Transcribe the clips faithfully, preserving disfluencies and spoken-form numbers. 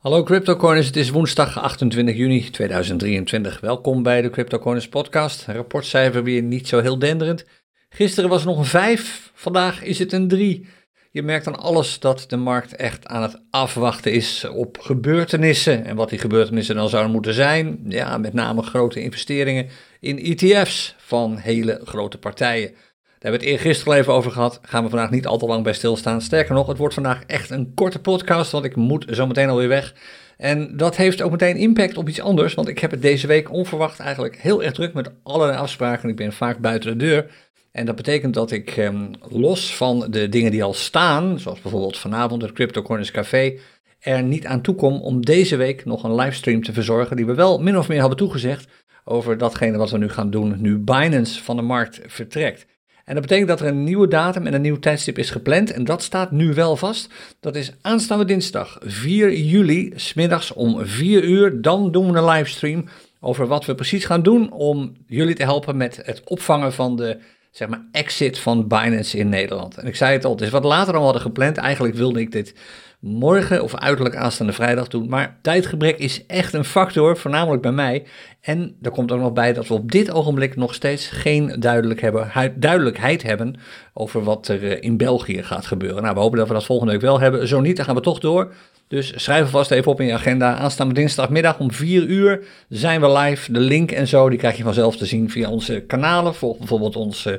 Hallo Crypto Corners, het is woensdag achtentwintig juni tweeduizend drieëntwintig. Welkom bij de Crypto Corners podcast. Een rapportcijfer weer niet zo heel denderend. Gisteren was het nog een vijf, vandaag is het een drie. Je merkt aan alles dat de markt echt aan het afwachten is op gebeurtenissen. En wat die gebeurtenissen dan zouden moeten zijn, ja, met name grote investeringen in E T F's van hele grote partijen. Daar hebben we het eergisteren al even over gehad. Gaan we vandaag niet al te lang bij stilstaan. Sterker nog, het wordt vandaag echt een korte podcast, want ik moet zo meteen alweer weg. En dat heeft ook meteen impact op iets anders, want ik heb het deze week onverwacht eigenlijk heel erg druk met allerlei afspraken. Ik ben vaak buiten de deur. En dat betekent dat ik eh, los van de dingen die al staan, zoals bijvoorbeeld vanavond het Crypto Corners Café, er niet aan toe kom om deze week nog een livestream te verzorgen die we wel min of meer hadden toegezegd over datgene wat we nu gaan doen, nu Binance van de markt vertrekt. En dat betekent dat er een nieuwe datum en een nieuw tijdstip is gepland. En dat staat nu wel vast. Dat is aanstaande dinsdag vier juli, 's middags om vier uur. Dan doen we een livestream over wat we precies gaan doen om jullie te helpen met het opvangen van de, zeg maar, exit van Binance in Nederland. En ik zei het al, het is wat later dan we hadden gepland. Eigenlijk wilde ik dit morgen of uiterlijk aanstaande vrijdag doen. Maar tijdgebrek is echt een factor, voornamelijk bij mij. En er komt ook nog bij dat we op dit ogenblik nog steeds geen duidelijk hebben, duidelijkheid hebben over wat er in België gaat gebeuren. Nou, we hopen dat we dat volgende week wel hebben. Zo niet, dan gaan we toch door. Dus schrijf alvast even op in je agenda. Aanstaande dinsdagmiddag om vier uur zijn we live. De link en zo, die krijg je vanzelf te zien via onze kanalen. Volg bijvoorbeeld ons, uh,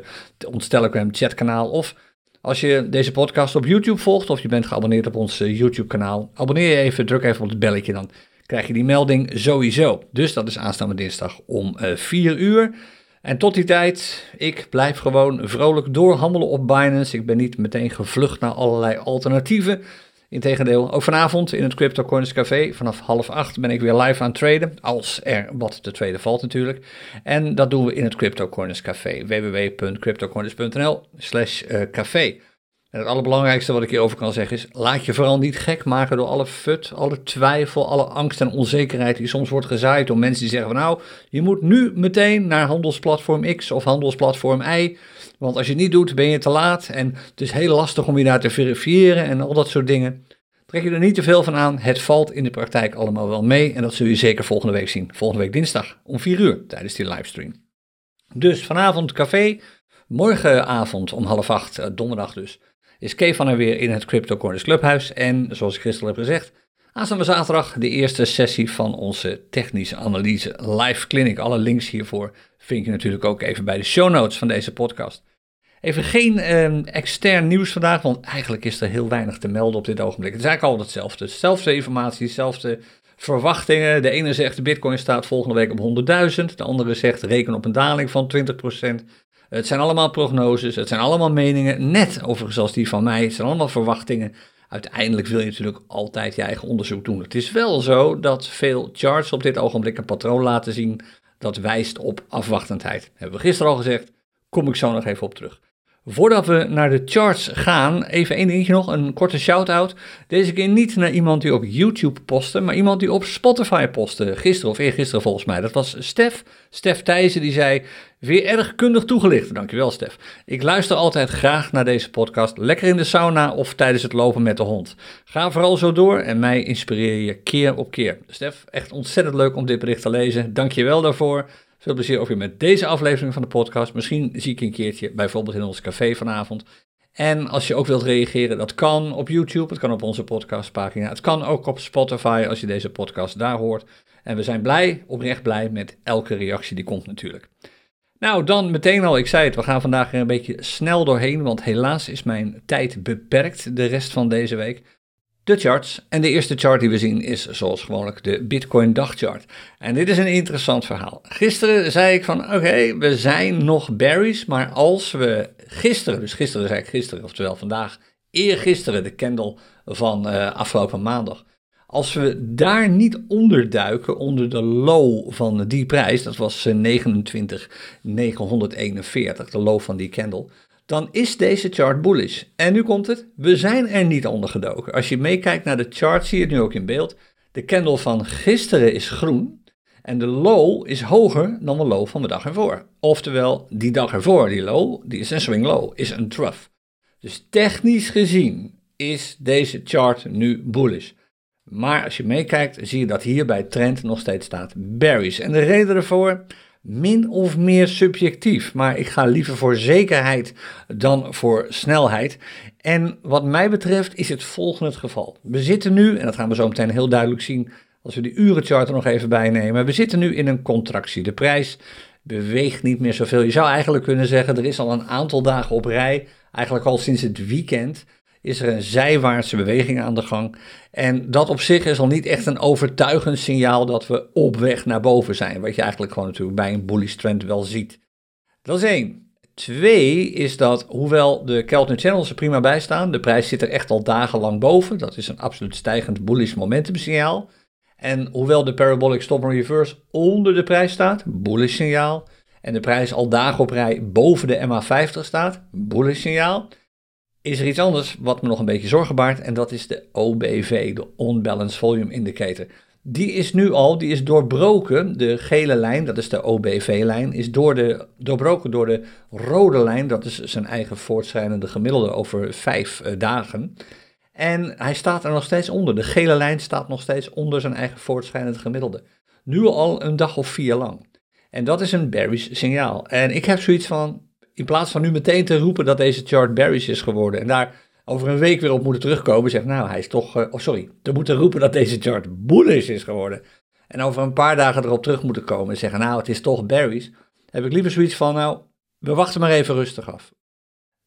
ons Telegram chatkanaal. Of als je deze podcast op YouTube volgt of je bent geabonneerd op ons uh, YouTube kanaal. Abonneer je even, druk even op het belletje, dan krijg je die melding sowieso. Dus dat is aanstaande dinsdag om uh, vier uur. En tot die tijd, ik blijf gewoon vrolijk doorhandelen op Binance. Ik ben niet meteen gevlucht naar allerlei alternatieven. Integendeel, ook vanavond in het Crypto Corners Café vanaf half acht ben ik weer live aan het traden, als er wat te traden valt natuurlijk. En dat doen we in het Crypto Corners Café, www.cryptocorners.nl slash café. En het allerbelangrijkste wat ik hierover kan zeggen is, laat je vooral niet gek maken door alle fut, alle twijfel, alle angst en onzekerheid die soms wordt gezaaid door mensen die zeggen van nou, je moet nu meteen naar handelsplatform X of handelsplatform Y, want als je het niet doet ben je te laat en het is heel lastig om je daar te verifiëren en al dat soort dingen. Trek je er niet te veel van aan, het valt in de praktijk allemaal wel mee en dat zul je zeker volgende week zien. Volgende week dinsdag om vier uur tijdens die livestream. Dus vanavond café, morgenavond om half acht, donderdag dus, is Kevin er weer in het Crypto Corners Clubhuis. En zoals ik gisteren heb gezegd, aanstaande zaterdag de eerste sessie van onze technische analyse live clinic. Alle links hiervoor vind je natuurlijk ook even bij de show notes van deze podcast. Even geen eh, extern nieuws vandaag, want eigenlijk is er heel weinig te melden op dit ogenblik. Het is eigenlijk altijd hetzelfde. Zelfde informatie, zelfde verwachtingen. De ene zegt de Bitcoin staat volgende week op honderdduizend. De andere zegt reken op een daling van twintig procent. Het zijn allemaal prognoses, het zijn allemaal meningen, net overigens als die van mij, het zijn allemaal verwachtingen. Uiteindelijk wil je natuurlijk altijd je eigen onderzoek doen. Het is wel zo dat veel charts op dit ogenblik een patroon laten zien dat wijst op afwachtendheid. Dat hebben we gisteren al gezegd, kom ik zo nog even op terug. Voordat we naar de charts gaan, even één dingetje nog, een korte shout-out. Deze keer niet naar iemand die op YouTube postte, maar iemand die op Spotify postte. Gisteren of eergisteren volgens mij. Dat was Stef, Stef Theijzen, die zei, weer erg kundig toegelicht. Dankjewel Stef. Ik luister altijd graag naar deze podcast, lekker in de sauna of tijdens het lopen met de hond. Ga vooral zo door en mij inspireer je keer op keer. Stef, echt ontzettend leuk om dit bericht te lezen. Dankjewel daarvoor. Veel plezier ook weer met deze aflevering van de podcast. Misschien zie ik je een keertje bijvoorbeeld in ons café vanavond. En als je ook wilt reageren, dat kan op YouTube, het kan op onze podcastpagina. Het kan ook op Spotify als je deze podcast daar hoort. En we zijn blij, oprecht blij met elke reactie die komt natuurlijk. Nou, dan meteen al, ik zei het, we gaan vandaag er een beetje snel doorheen, want helaas is mijn tijd beperkt de rest van deze week. De charts. En de eerste chart die we zien is zoals gewoonlijk de Bitcoin dagchart. En dit is een interessant verhaal. Gisteren zei ik van oké, okay, we zijn nog bearish, maar als we gisteren, dus gisteren zei ik gisteren, oftewel vandaag, eergisteren de candle van uh, afgelopen maandag. Als we daar niet onderduiken onder de low van die prijs, dat was negenentwintig negenhonderdeenenveertig, de low van die candle, dan is deze chart bullish. En nu komt het, we zijn er niet ondergedoken. Als je meekijkt naar de chart, zie je het nu ook in beeld. De candle van gisteren is groen en de low is hoger dan de low van de dag ervoor. Oftewel, die dag ervoor, die low, die is een swing low, is een trough. Dus technisch gezien is deze chart nu bullish. Maar als je meekijkt, zie je dat hier bij trend nog steeds staat bearish. En de reden daarvoor, min of meer subjectief. Maar ik ga liever voor zekerheid dan voor snelheid. En wat mij betreft is het volgende het geval. We zitten nu, en dat gaan we zo meteen heel duidelijk zien als we die urenchart er nog even bij nemen. We zitten nu in een contractie. De prijs beweegt niet meer zoveel. Je zou eigenlijk kunnen zeggen, er is al een aantal dagen op rij, eigenlijk al sinds het weekend, is er een zijwaartse beweging aan de gang. En dat op zich is al niet echt een overtuigend signaal dat we op weg naar boven zijn. Wat je eigenlijk gewoon natuurlijk bij een bullish trend wel ziet. Dat is één. Twee is dat, hoewel de Keltner Channels er prima bij staan, de prijs zit er echt al dagenlang boven. Dat is een absoluut stijgend bullish momentum signaal. En hoewel de Parabolic Stop and Reverse onder de prijs staat, bullish signaal. En de prijs al dagen op rij boven de M A vijftig staat, bullish signaal. Is er iets anders wat me nog een beetje zorgen baart en dat is de O B V, de On-Balance Volume Indicator. Die is nu al, die is doorbroken, de gele lijn, dat is de O B V-lijn, is door de, doorbroken door de rode lijn, dat is zijn eigen voortschrijdende gemiddelde over vijf uh, dagen. En hij staat er nog steeds onder, de gele lijn staat nog steeds onder zijn eigen voortschrijdende gemiddelde. Nu al een dag of vier lang. En dat is een bearish signaal. En ik heb zoiets van, in plaats van nu meteen te roepen dat deze chart bearish is geworden en daar over een week weer op moeten terugkomen, zeg nou hij is toch, uh, oh sorry, te moeten roepen dat deze chart bullish is geworden en over een paar dagen erop terug moeten komen en zeggen nou het is toch bearish, heb ik liever zoiets van nou we wachten maar even rustig af.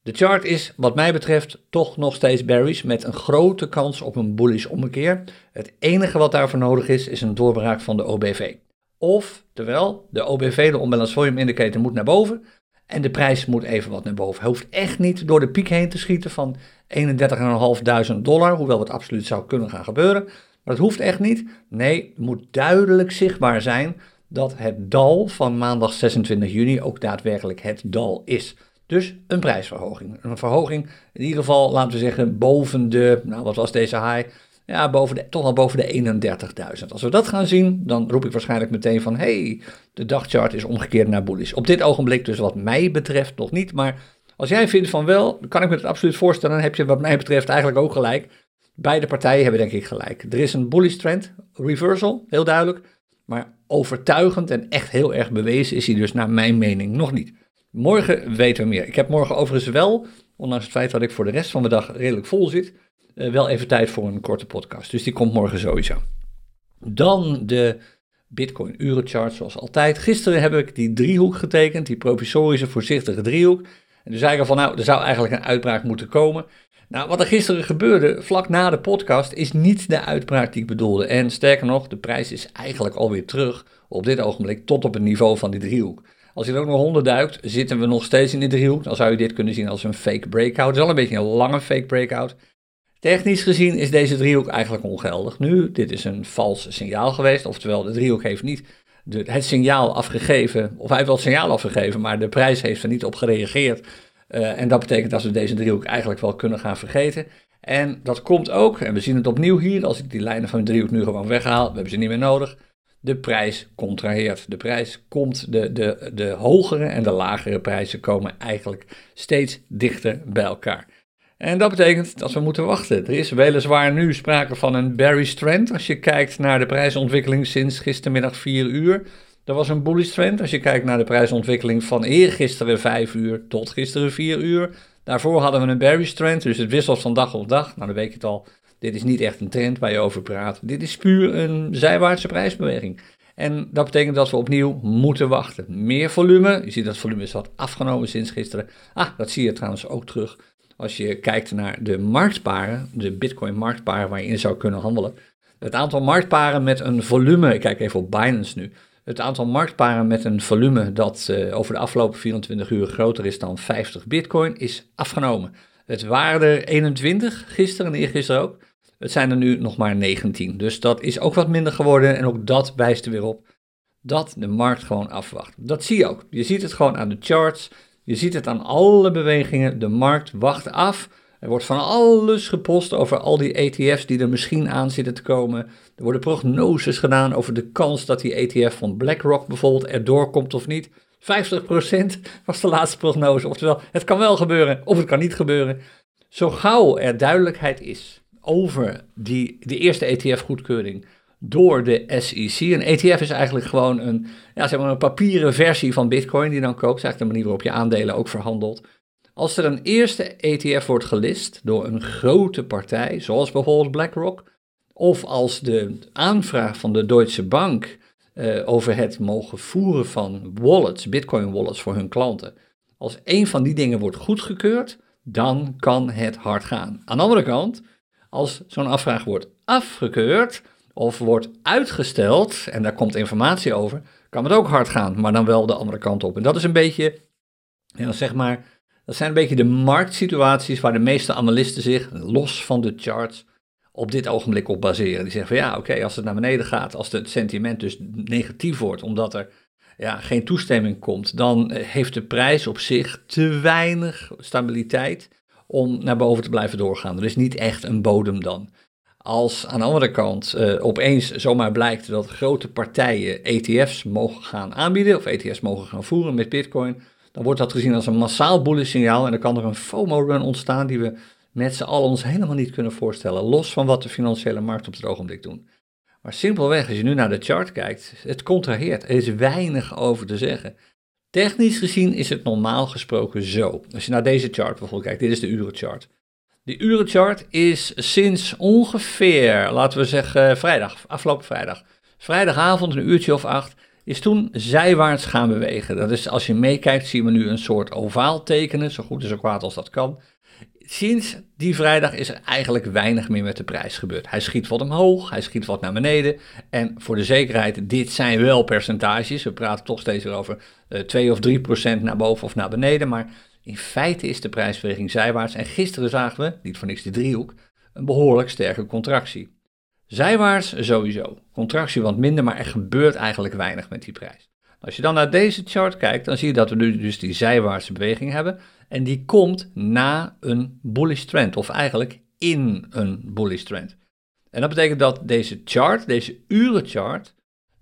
De chart is wat mij betreft toch nog steeds bearish met een grote kans op een bullish ommekeer. Het enige wat daarvoor nodig is, is een doorbraak van de O B V. Of, terwijl de O B V, de On-Balance Volume Indicator, moet naar boven. En de prijs moet even wat naar boven. Hij hoeft echt niet door de piek heen te schieten van eenendertig komma vijfduizend dollar. Hoewel dat absoluut zou kunnen gaan gebeuren. Maar dat hoeft echt niet. Nee, het moet duidelijk zichtbaar zijn dat het dal van maandag zesentwintig juni ook daadwerkelijk het dal is. Dus een prijsverhoging. Een verhoging in ieder geval, laten we zeggen, boven de, nou wat was deze high? Ja, boven de, toch al boven de eenendertigduizend. Als we dat gaan zien, dan roep ik waarschijnlijk meteen van hey, de dagchart is omgekeerd naar bullish. Op dit ogenblik dus wat mij betreft nog niet. Maar als jij vindt van wel, dan kan ik me het absoluut voorstellen. Dan heb je wat mij betreft eigenlijk ook gelijk. Beide partijen hebben denk ik gelijk. Er is een bullish trend, reversal, heel duidelijk. Maar overtuigend en echt heel erg bewezen is hij dus naar mijn mening nog niet. Morgen weten we meer. Ik heb morgen overigens wel, ondanks het feit dat ik voor de rest van de dag redelijk vol zit, Uh, wel even tijd voor een korte podcast. Dus die komt morgen sowieso. Dan de Bitcoin-urenchart zoals altijd. Gisteren heb ik die driehoek getekend. Die provisorische voorzichtige driehoek. En toen zei ik al van nou, er zou eigenlijk een uitbraak moeten komen. Nou, wat er gisteren gebeurde vlak na de podcast is niet de uitbraak die ik bedoelde. En sterker nog, de prijs is eigenlijk alweer terug op dit ogenblik tot op het niveau van die driehoek. Als je er ook nog honderd duikt, zitten we nog steeds in die driehoek. Dan zou je dit kunnen zien als een fake breakout. Het is al een beetje een lange fake breakout. Technisch gezien is deze driehoek eigenlijk ongeldig nu. Dit is een vals signaal geweest, oftewel de driehoek heeft niet de, het signaal afgegeven, of hij heeft wel het signaal afgegeven, maar de prijs heeft er niet op gereageerd. Uh, en dat betekent dat we deze driehoek eigenlijk wel kunnen gaan vergeten. En dat komt ook, en we zien het opnieuw hier, als ik die lijnen van de driehoek nu gewoon weghaal, we hebben ze niet meer nodig, de prijs contraheert. De prijs komt, de, de, de hogere en de lagere prijzen komen eigenlijk steeds dichter bij elkaar. En dat betekent dat we moeten wachten. Er is weliswaar nu sprake van een bearish trend. Als je kijkt naar de prijsontwikkeling sinds gistermiddag vier uur. Er was een bullish trend. Als je kijkt naar de prijsontwikkeling van eergisteren vijf uur tot gisteren vier uur. Daarvoor hadden we een bearish trend. Dus het wisselt van dag op dag. Nou, dan weet je het al. Dit is niet echt een trend waar je over praat. Dit is puur een zijwaartse prijsbeweging. En dat betekent dat we opnieuw moeten wachten. Meer volume. Je ziet dat het volume is wat afgenomen sinds gisteren. Ah, dat zie je trouwens ook terug. Als je kijkt naar de marktparen, de Bitcoin marktparen waar je in zou kunnen handelen. Het aantal marktparen met een volume, ik kijk even op Binance nu. Het aantal marktparen met een volume dat uh, over de afgelopen vierentwintig uur groter is dan vijftig Bitcoin is afgenomen. Het waren er eenentwintig gisteren en eergisteren ook. Het zijn er nu nog maar negentien. Dus dat is ook wat minder geworden en ook dat wijst er weer op dat de markt gewoon afwacht. Dat zie je ook. Je ziet het gewoon aan de charts. Je ziet het aan alle bewegingen, de markt wacht af. Er wordt van alles gepost over al die E T F's die er misschien aan zitten te komen. Er worden prognoses gedaan over de kans dat die E T F van BlackRock bijvoorbeeld erdoor komt of niet. vijftig procent was de laatste prognose, oftewel het kan wel gebeuren of het kan niet gebeuren. Zo gauw er duidelijkheid is over die, die eerste E T F-goedkeuring door de S E C. Een E T F is eigenlijk gewoon een, ja, zeg maar een papieren versie van Bitcoin die je dan koopt. Dat is eigenlijk de manier waarop je aandelen ook verhandelt. Als er een eerste E T F wordt gelist door een grote partij, zoals bijvoorbeeld BlackRock, of als de aanvraag van de Deutsche Bank uh, over het mogen voeren van wallets, Bitcoin wallets voor hun klanten, als één van die dingen wordt goedgekeurd, dan kan het hard gaan. Aan de andere kant, als zo'n afvraag wordt afgekeurd of wordt uitgesteld, en daar komt informatie over, kan het ook hard gaan, maar dan wel de andere kant op. En dat is een beetje, ja, zeg maar, dat zijn een beetje de marktsituaties waar de meeste analisten zich, los van de charts, op dit ogenblik op baseren. Die zeggen van ja, oké, okay, als het naar beneden gaat, als het sentiment dus negatief wordt, omdat er ja, geen toestemming komt, dan heeft de prijs op zich te weinig stabiliteit om naar boven te blijven doorgaan. Er is niet echt een bodem dan. Als aan de andere kant uh, opeens zomaar blijkt dat grote partijen E T F's mogen gaan aanbieden, of E T F's mogen gaan voeren met Bitcoin, dan wordt dat gezien als een massaal bullish signaal en dan kan er een FOMO-run ontstaan die we met z'n allen ons helemaal niet kunnen voorstellen, los van wat de financiële markt op het ogenblik doen. Maar simpelweg, als je nu naar de chart kijkt, het contraheert, er is weinig over te zeggen. Technisch gezien is het normaal gesproken zo. Als je naar deze chart bijvoorbeeld kijkt, dit is de urenchart. Die urenchart is sinds ongeveer, laten we zeggen vrijdag, afgelopen vrijdag, vrijdagavond een uurtje of acht, is toen zijwaarts gaan bewegen. Dat is, als je meekijkt, zien we nu een soort ovaal tekenen, zo goed en zo kwaad als dat kan. Sinds die vrijdag is er eigenlijk weinig meer met de prijs gebeurd. Hij schiet wat omhoog, hij schiet wat naar beneden. En voor de zekerheid, dit zijn wel percentages. We praten toch steeds weer over uh, twee of drie procent naar boven of naar beneden. Maar in feite is de prijsbeweging zijwaarts. En gisteren zagen we, niet voor niks de driehoek, een behoorlijk sterke contractie. Zijwaarts sowieso. Contractie wat minder, maar er gebeurt eigenlijk weinig met die prijs. Als je dan naar deze chart kijkt, dan zie je dat we nu dus die zijwaartse beweging hebben. En die komt na een bullish trend, of eigenlijk in een bullish trend. En dat betekent dat deze chart, deze urenchart,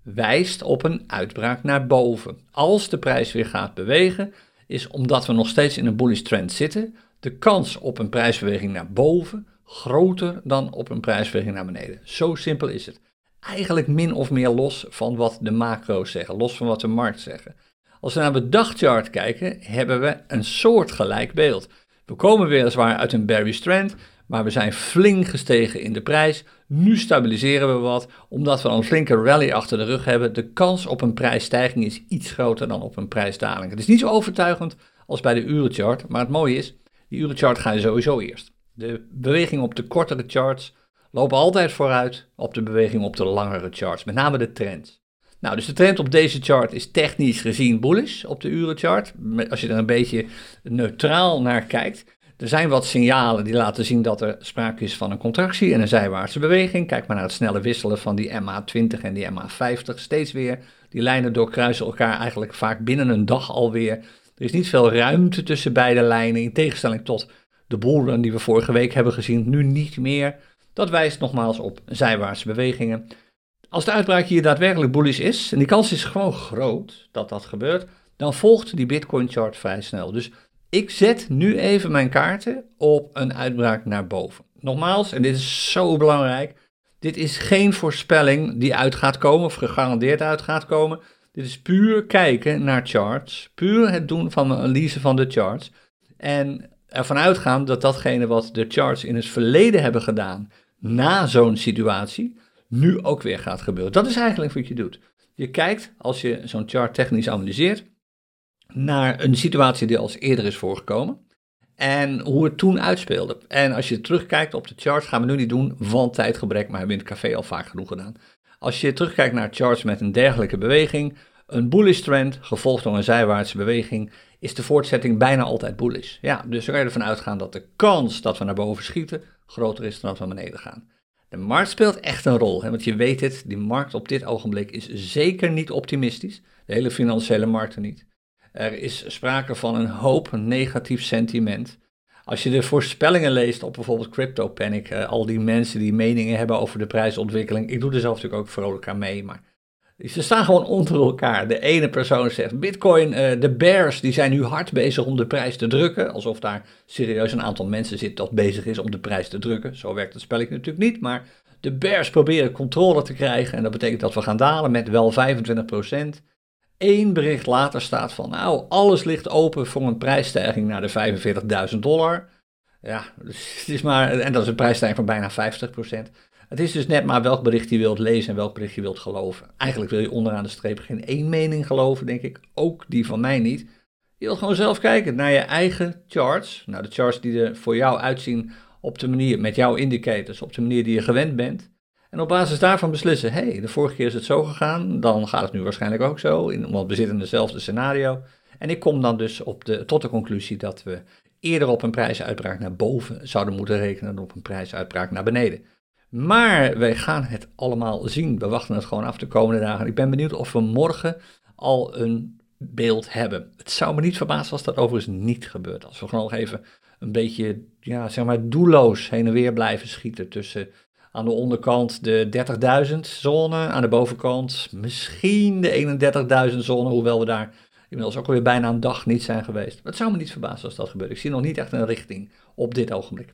wijst op een uitbraak naar boven. Als de prijs weer gaat bewegen, is omdat we nog steeds in een bullish trend zitten, de kans op een prijsbeweging naar boven groter dan op een prijsbeweging naar beneden. Zo simpel is het. Eigenlijk min of meer los van wat de macro's zeggen, los van wat de markt zeggen. Als we naar de dagchart kijken, hebben we een soortgelijk beeld. We komen weliswaar uit een bearish trend, maar we zijn flink gestegen in de prijs. Nu stabiliseren we wat, omdat we een flinke rally achter de rug hebben. De kans op een prijsstijging is iets groter dan op een prijsdaling. Het is niet zo overtuigend als bij de urenchart, maar het mooie is, die urenchart ga je sowieso eerst. De beweging op de kortere charts lopen altijd vooruit op de beweging op de langere charts, met name de trend. Nou, dus de trend op deze chart is technisch gezien bullish op de urenchart. Als je er een beetje neutraal naar kijkt, er zijn wat signalen die laten zien dat er sprake is van een contractie en een zijwaartse beweging. Kijk maar naar het snelle wisselen van die M A twintig en die M A vijftig. Steeds weer, die lijnen doorkruisen elkaar eigenlijk vaak binnen een dag alweer. Er is niet veel ruimte tussen beide lijnen, in tegenstelling tot de bullrun die we vorige week hebben gezien, nu niet meer. Dat wijst nogmaals op zijwaartse bewegingen. Als de uitbraak hier daadwerkelijk bullish is, en die kans is gewoon groot dat dat gebeurt, dan volgt die Bitcoin chart vrij snel. Dus ik zet nu even mijn kaarten op een uitbraak naar boven. Nogmaals, en dit is zo belangrijk, dit is geen voorspelling die uit gaat komen of gegarandeerd uit gaat komen. Dit is puur kijken naar charts, puur het doen van een analyse van de charts. En ervan uitgaan dat datgene wat de charts in het verleden hebben gedaan na zo'n situatie, nu ook weer gaat gebeuren. Dat is eigenlijk wat je doet. Je kijkt, als je zo'n chart technisch analyseert, naar een situatie die al eerder is voorgekomen en hoe het toen uitspeelde. En als je terugkijkt op de charts, gaan we nu niet doen, want tijdgebrek, maar hebben we in het café al vaak genoeg gedaan. Als je terugkijkt naar charts met een dergelijke beweging, een bullish trend gevolgd door een zijwaartse beweging, is de voortzetting bijna altijd bullish. Ja, dus dan kan je ervan uitgaan dat de kans dat we naar boven schieten groter is dan dat we naar beneden gaan. De markt speelt echt een rol, hè, want je weet het, die markt op dit ogenblik is zeker niet optimistisch. De hele financiële markten niet. Er is sprake van een hoop negatief sentiment. Als je de voorspellingen leest op bijvoorbeeld Crypto Panic, eh, al die mensen die meningen hebben over de prijsontwikkeling, ik doe er zelf natuurlijk ook vrolijk aan mee, maar Ze staan gewoon onder elkaar. De ene persoon zegt Bitcoin, uh, de bears die zijn nu hard bezig om de prijs te drukken. Alsof daar serieus een aantal mensen zit dat bezig is om de prijs te drukken. Zo werkt het spelletje natuurlijk niet, maar de bears proberen controle te krijgen. En dat betekent dat we gaan dalen met wel vijfentwintig procent. Eén bericht later staat van nou, alles ligt open voor een prijsstijging naar de vijfenveertigduizend dollar. Ja, dus het is maar, en dat is een prijsstijging van bijna vijftig procent. Het is dus net maar welk bericht je wilt lezen en welk bericht je wilt geloven. Eigenlijk wil je onderaan de streep geen één mening geloven, denk ik. Ook die van mij niet. Je wilt gewoon zelf kijken naar je eigen charts. Nou, de charts die er voor jou uitzien op de manier, met jouw indicators, op de manier die je gewend bent. En op basis daarvan beslissen, hé, hey, de vorige keer is het zo gegaan, dan gaat het nu waarschijnlijk ook zo, want we zitten in hetzelfde scenario. En ik kom dan dus op de, tot de conclusie dat we eerder op een prijsuitbraak naar boven zouden moeten rekenen dan op een prijsuitbraak naar beneden. Maar wij gaan het allemaal zien. We wachten het gewoon af de komende dagen. Ik ben benieuwd of we morgen al een beeld hebben. Het zou me niet verbazen als dat overigens niet gebeurt. Als we gewoon nog even een beetje, ja, zeg maar doelloos heen en weer blijven schieten tussen aan de onderkant de dertigduizend zone, aan de bovenkant misschien de eenendertigduizend zone, hoewel we daar inmiddels ook alweer bijna een dag niet zijn geweest. Maar het zou me niet verbazen als dat gebeurt. Ik zie nog niet echt een richting op dit ogenblik.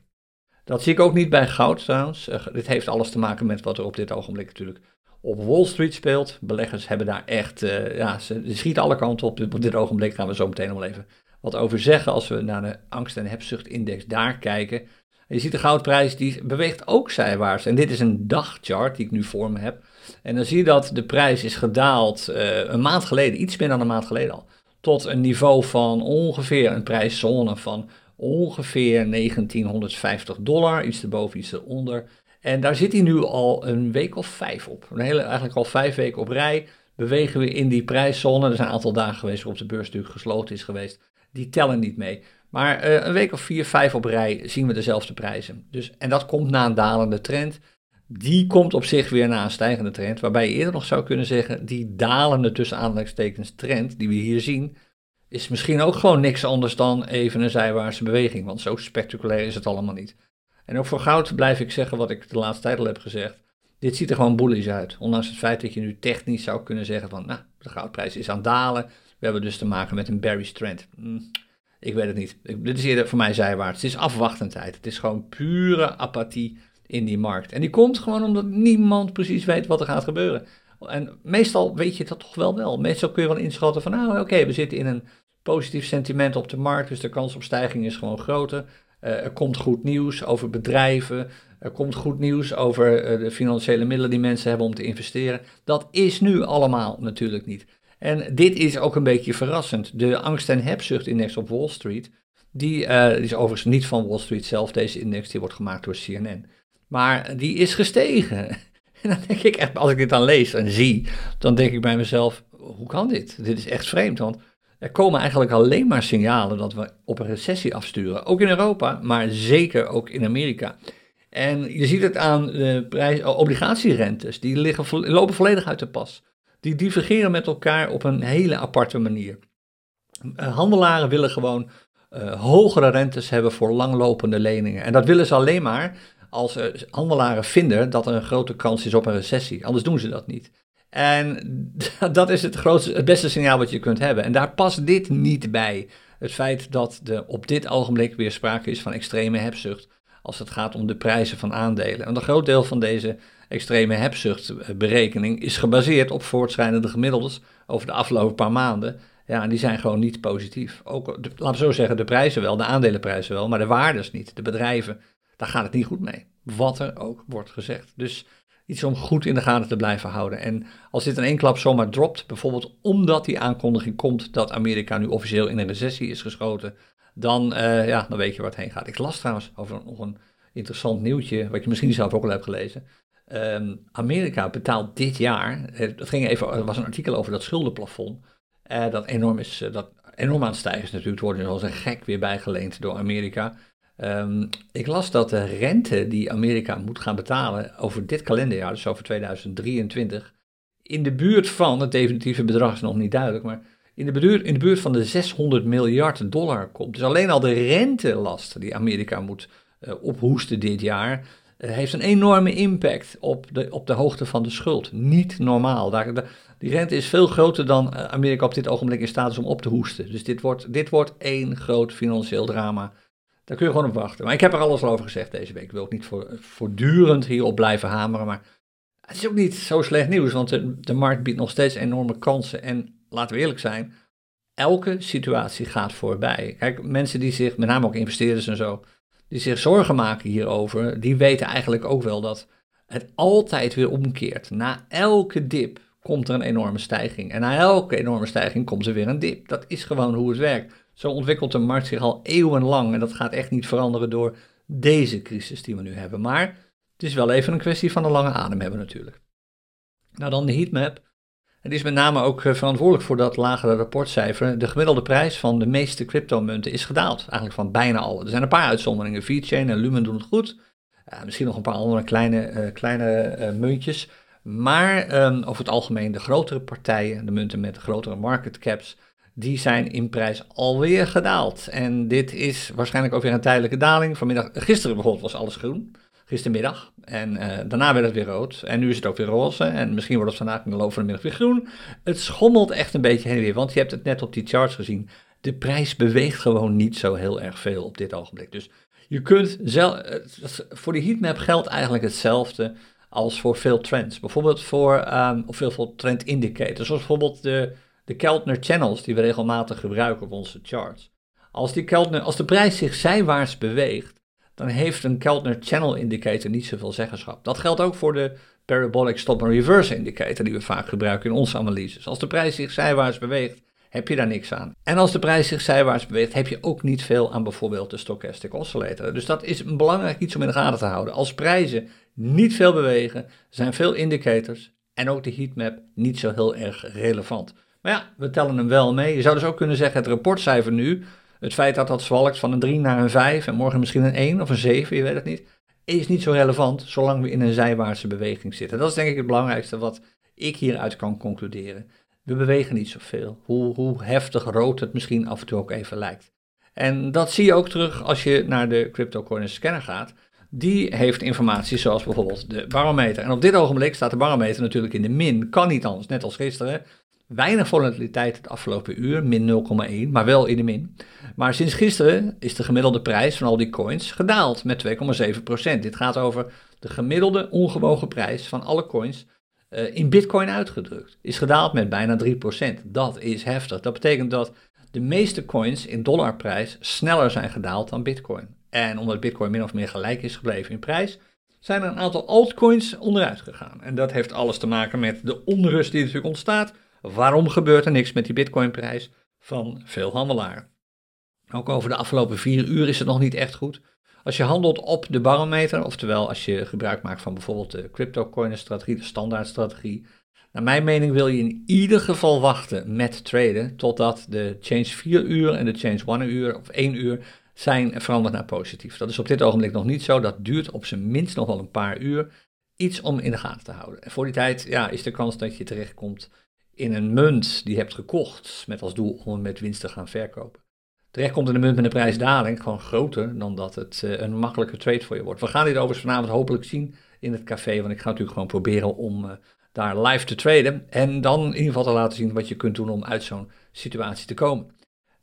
Dat zie ik ook niet bij goud trouwens. Uh, dit heeft alles te maken met wat er op dit ogenblik natuurlijk op Wall Street speelt. Beleggers hebben daar echt, uh, ja, ze schieten alle kanten op. Op dit ogenblik gaan we zo meteen nog even wat over zeggen als we naar de angst- en hebzuchtindex daar kijken. En je ziet de goudprijs, die beweegt ook zijwaarts. En dit is een dagchart die ik nu voor me heb. En dan zie je dat de prijs is gedaald uh, een maand geleden, iets meer dan een maand geleden al, tot een niveau van ongeveer een prijszone van ongeveer negentienhonderdvijftig dollar, iets erboven, iets eronder. En daar zit hij nu al een week of vijf op. Een hele, eigenlijk al vijf weken op rij bewegen we in die prijszone. Er zijn een aantal dagen geweest waarop de beurs natuurlijk gesloten is geweest. Die tellen niet mee. Maar uh, een week of vier, vijf op rij zien we dezelfde prijzen. Dus, en dat komt na een dalende trend. Die komt op zich weer na een stijgende trend. Waarbij je eerder nog zou kunnen zeggen, die dalende tussen aanhalingstekens trend die we hier zien, is misschien ook gewoon niks anders dan even een zijwaartse beweging, want zo spectaculair is het allemaal niet. En ook voor goud blijf ik zeggen wat ik de laatste tijd al heb gezegd. Dit ziet er gewoon bullish uit, ondanks het feit dat je nu technisch zou kunnen zeggen van, nou, de goudprijs is aan het dalen, we hebben dus te maken met een bearish trend. Mm, ik weet het niet, ik, dit is eerder voor mij zijwaarts, het is afwachtendheid, het is gewoon pure apathie in die markt. En die komt gewoon omdat niemand precies weet wat er gaat gebeuren. En meestal weet je dat toch wel wel. Meestal kun je wel inschatten van, nou oké, okay, we zitten in een positief sentiment op de markt, dus de kans op stijging is gewoon groter. Uh, er komt goed nieuws over bedrijven, er komt goed nieuws over uh, de financiële middelen die mensen hebben om te investeren. Dat is nu allemaal natuurlijk niet. En dit is ook een beetje verrassend. De angst- en hebzuchtindex op Wall Street, die uh, is overigens niet van Wall Street zelf, deze index, die wordt gemaakt door C N N. Maar die is gestegen. En dan denk ik echt, als ik dit dan lees en zie, dan denk ik bij mezelf, hoe kan dit? Dit is echt vreemd, want er komen eigenlijk alleen maar signalen dat we op een recessie afsturen. Ook in Europa, maar zeker ook in Amerika. En je ziet het aan de prijs, obligatierentes, die liggen, lopen volledig uit de pas. Die divergeren met elkaar op een hele aparte manier. Handelaren willen gewoon uh, hogere rentes hebben voor langlopende leningen. En dat willen ze alleen maar als handelaren vinden dat er een grote kans is op een recessie. Anders doen ze dat niet. En dat is het, grootste, het beste signaal wat je kunt hebben. En daar past dit niet bij. Het feit dat er op dit ogenblik weer sprake is van extreme hebzucht als het gaat om de prijzen van aandelen. Want een groot deel van deze extreme hebzuchtberekening is gebaseerd op voortschrijdende gemiddeldes over de afgelopen paar maanden. Ja, en die zijn gewoon niet positief. Ook, laten we zo zeggen, de prijzen wel, de aandelenprijzen wel, maar de waardes niet, de bedrijven. Daar gaat het niet goed mee, wat er ook wordt gezegd. Dus iets om goed in de gaten te blijven houden. En als dit in één klap zomaar dropt, bijvoorbeeld omdat die aankondiging komt dat Amerika nu officieel in een recessie is geschoten, dan, uh, ja, dan weet je waar het heen gaat. Ik las trouwens over nog een interessant nieuwtje, wat je misschien zelf ook al hebt gelezen. Um, Amerika betaalt dit jaar, dat ging even, er was een artikel over dat schuldenplafond, uh, dat enorm is, uh, dat enorm aan het stijgen is natuurlijk. Het wordt nu als een gek weer bijgeleend door Amerika. Um, ik las dat de rente die Amerika moet gaan betalen over dit kalenderjaar, dus over tweeduizend drieëntwintig, in de buurt van, het definitieve bedrag is nog niet duidelijk, maar in de buurt, in de buurt van de zeshonderd miljard dollar komt. Dus alleen al de rentelast die Amerika moet uh, ophoesten dit jaar, Uh, heeft een enorme impact op de, op de hoogte van de schuld. Niet normaal. Daar, de, die rente is veel groter dan uh, Amerika op dit ogenblik in staat is om op te hoesten. Dus dit wordt, dit wordt één groot financieel drama. Daar kun je gewoon op wachten. Maar ik heb er alles over gezegd deze week. Ik wil ook niet voor, voortdurend hierop blijven hameren. Maar het is ook niet zo slecht nieuws, want de, de markt biedt nog steeds enorme kansen. En laten we eerlijk zijn, elke situatie gaat voorbij. Kijk, mensen die zich, met name ook investeerders en zo, die zich zorgen maken hierover, die weten eigenlijk ook wel dat het altijd weer omkeert. Na elke dip komt er een enorme stijging. En na elke enorme stijging komt er weer een dip. Dat is gewoon hoe het werkt. Zo ontwikkelt de markt zich al eeuwenlang. En dat gaat echt niet veranderen door deze crisis die we nu hebben. Maar het is wel even een kwestie van een lange adem hebben natuurlijk. Nou, dan de heatmap. Het is met name ook verantwoordelijk voor dat lagere rapportcijfer. De gemiddelde prijs van de meeste cryptomunten is gedaald. Eigenlijk van bijna alle. Er zijn een paar uitzonderingen. VeChain en Lumen doen het goed. Uh, misschien nog een paar andere kleine, uh, kleine uh, muntjes. Maar um, over het algemeen de grotere partijen, de munten met grotere market caps, die zijn in prijs alweer gedaald. En dit is waarschijnlijk ook weer een tijdelijke daling. Vanmiddag, gisteren bijvoorbeeld was alles groen. Gistermiddag. En uh, daarna werd het weer rood. En nu is het ook weer roze. En misschien wordt het vandaag in de loop van de middag weer groen. Het schommelt echt een beetje heen en weer. Want je hebt het net op die charts gezien. De prijs beweegt gewoon niet zo heel erg veel op dit ogenblik. Dus je kunt zelf... Voor die heatmap geldt eigenlijk hetzelfde als voor veel trends. Bijvoorbeeld voor... Um, of veel, veel trend indicators. Zoals bijvoorbeeld de, de Keltner Channels die we regelmatig gebruiken op onze charts. Als, die Keltner, als de prijs zich zijwaarts beweegt, dan heeft een Keltner Channel Indicator niet zoveel zeggenschap. Dat geldt ook voor de Parabolic Stop and Reverse Indicator die we vaak gebruiken in onze analyses. Als de prijs zich zijwaarts beweegt, heb je daar niks aan. En als de prijs zich zijwaarts beweegt, heb je ook niet veel aan bijvoorbeeld de Stochastic Oscillator. Dus dat is een belangrijk iets om in de gaten te houden. Als prijzen niet veel bewegen, zijn veel indicators en ook de heatmap niet zo heel erg relevant. Maar ja, we tellen hem wel mee. Je zou dus ook kunnen zeggen, het rapportcijfer nu, het feit dat dat zwalkt van een drie naar een vijf en morgen misschien een één of een zeven, je weet het niet, is niet zo relevant zolang we in een zijwaartse beweging zitten. Dat is denk ik het belangrijkste wat ik hieruit kan concluderen. We bewegen niet zoveel, hoe, hoe heftig rood het misschien af en toe ook even lijkt. En dat zie je ook terug als je naar de Crypto Corners scanner gaat. Die heeft informatie zoals bijvoorbeeld de barometer. En op dit ogenblik staat de barometer natuurlijk in de min, kan niet anders, net als gisteren. Weinig volatiliteit het afgelopen uur, min nul komma één, maar wel in de min. Maar sinds gisteren is de gemiddelde prijs van al die coins gedaald met twee komma zeven procent. Dit gaat over de gemiddelde ongewogen prijs van alle coins uh, in Bitcoin uitgedrukt. Is gedaald met bijna drie procent. Dat is heftig. Dat betekent dat de meeste coins in dollarprijs sneller zijn gedaald dan Bitcoin. En omdat Bitcoin min of meer gelijk is gebleven in prijs, zijn er een aantal altcoins onderuit gegaan. En dat heeft alles te maken met de onrust die natuurlijk ontstaat. Waarom gebeurt er niks met die bitcoinprijs van veel handelaren? Ook over de afgelopen vier uur is het nog niet echt goed. Als je handelt op de barometer, oftewel als je gebruik maakt van bijvoorbeeld de cryptocoiners strategie, de standaardstrategie. Naar mijn mening wil je in ieder geval wachten met traden totdat de change vier uur en de change één uur of één uur zijn veranderd naar positief. Dat is op dit ogenblik nog niet zo, dat duurt op zijn minst nog wel een paar uur. Iets om in de gaten te houden. En voor die tijd ja, is de kans dat je terechtkomt in een munt die je hebt gekocht met als doel om met winst te gaan verkopen. Terecht komt in de munt met een prijsdaling gewoon groter dan dat het uh, een makkelijke trade voor je wordt. We gaan dit overigens vanavond hopelijk zien in het café, want ik ga natuurlijk gewoon proberen om uh, daar live te traden en dan in ieder geval te laten zien wat je kunt doen om uit zo'n situatie te komen.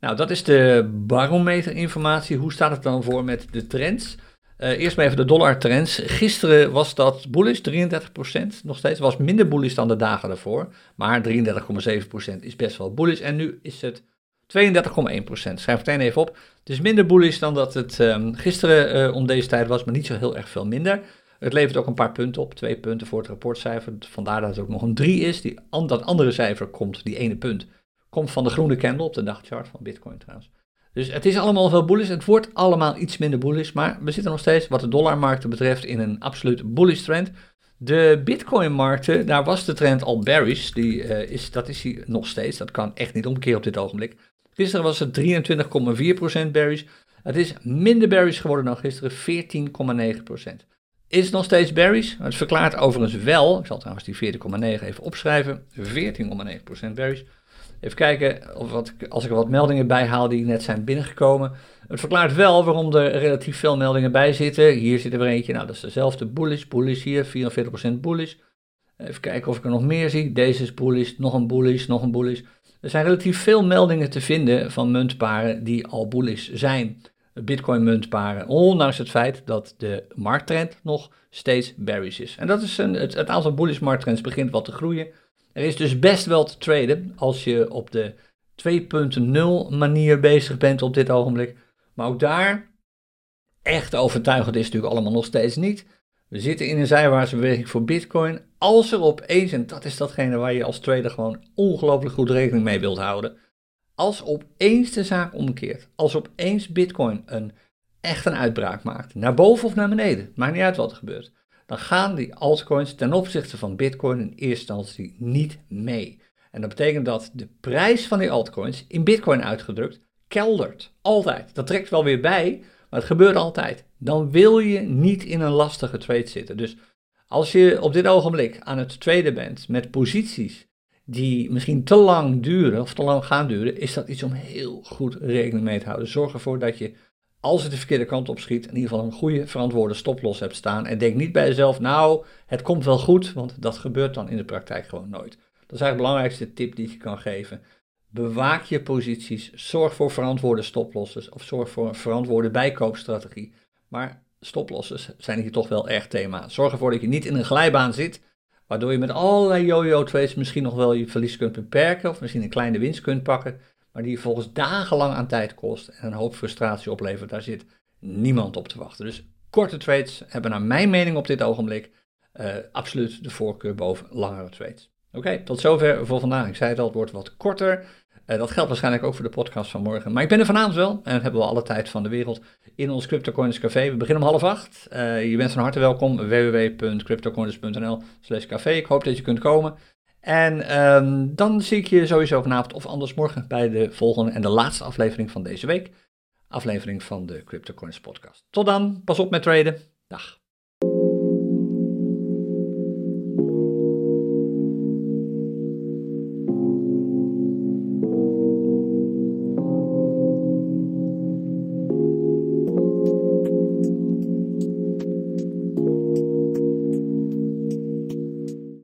Nou, dat is de barometerinformatie. Hoe staat het dan voor met de trends? Uh, eerst maar even de dollar trends. Gisteren was dat bullish, drieëndertig procent nog steeds. Was minder bullish dan de dagen daarvoor. Maar drieëndertig komma zeven procent is best wel bullish. En nu is het tweeëndertig komma één procent. Schrijf meteen even op. Het is minder bullish dan dat het um, gisteren uh, om deze tijd was. Maar niet zo heel erg veel minder. Het levert ook een paar punten op. Twee punten voor het rapportcijfer. Vandaar dat het ook nog een drie is. Die, dat andere cijfer komt, die ene punt, komt van de groene candle op de dagchart van Bitcoin trouwens. Dus het is allemaal wel bullish, het wordt allemaal iets minder bullish, maar we zitten nog steeds wat de dollarmarkten betreft in een absoluut bullish trend. De bitcoinmarkten, daar was de trend al bearish, die, uh, is, dat is hier nog steeds, dat kan echt niet omkeren op dit ogenblik. Gisteren was het drieëntwintig komma vier procent bearish, het is minder bearish geworden dan gisteren, veertien komma negen procent. Is nog steeds bearish, het verklaart overigens wel, ik zal trouwens die veertien komma negen even opschrijven, veertien komma negen procent bearish. Even kijken, of wat, als ik er wat meldingen bij haal die net zijn binnengekomen. Het verklaart wel waarom er relatief veel meldingen bij zitten. Hier zit er weer eentje, nou dat is dezelfde, bullish, bullish hier, vierenveertig procent bullish. Even kijken of ik er nog meer zie. Deze is bullish, nog een bullish, nog een bullish. Er zijn relatief veel meldingen te vinden van muntparen die al bullish zijn. Bitcoin muntparen, ondanks het feit dat de markttrend nog steeds bearish is. En dat is een, het, het aantal bullish markttrends begint wat te groeien. Er is dus best wel te traden als je op de twee punt nul manier bezig bent op dit ogenblik. Maar ook daar, echt overtuigend is het natuurlijk allemaal nog steeds niet. We zitten in een zijwaartse beweging voor Bitcoin. Als er opeens, en dat is datgene waar je als trader gewoon ongelooflijk goed rekening mee wilt houden. Als opeens de zaak omkeert, als opeens Bitcoin een, echt een uitbraak maakt, naar boven of naar beneden, maakt niet uit wat er gebeurt, dan gaan die altcoins ten opzichte van Bitcoin in eerste instantie niet mee. En dat betekent dat de prijs van die altcoins, in Bitcoin uitgedrukt, keldert. Altijd. Dat trekt wel weer bij, maar het gebeurt altijd. Dan wil je niet in een lastige trade zitten. Dus als je op dit ogenblik aan het traden bent met posities die misschien te lang duren of te lang gaan duren, is dat iets om heel goed rekening mee te houden. Zorg ervoor dat je, als het de verkeerde kant op schiet, in ieder geval een goede verantwoorde stoploss hebt staan. En denk niet bij jezelf, nou, het komt wel goed, want dat gebeurt dan in de praktijk gewoon nooit. Dat is eigenlijk de belangrijkste tip die ik je kan geven. Bewaak je posities, zorg voor verantwoorde stoplosses of zorg voor een verantwoorde bijkoopstrategie. Maar stoplosses zijn hier toch wel echt thema. Zorg ervoor dat je niet in een glijbaan zit, waardoor je met allerlei yo-yo trades misschien nog wel je verlies kunt beperken of misschien een kleine winst kunt pakken, maar die je volgens dagenlang aan tijd kost en een hoop frustratie oplevert. Daar zit niemand op te wachten. Dus korte trades hebben naar mijn mening op dit ogenblik uh, absoluut de voorkeur boven langere trades. Oké, okay, tot zover voor vandaag. Ik zei het al, het wordt wat korter. Uh, dat geldt waarschijnlijk ook voor de podcast van morgen. Maar ik ben er vanavond wel en hebben we alle tijd van de wereld in ons Crypto Corners Café. We beginnen om half acht. Uh, je bent van harte welkom. w w w punt cryptocoiners punt n l slash café. Ik hoop dat je kunt komen. En um, dan zie ik je sowieso vanavond of anders morgen bij de volgende en de laatste aflevering van deze week. Aflevering van de Crypto Corners podcast. Tot dan. Pas op met traden. Dag.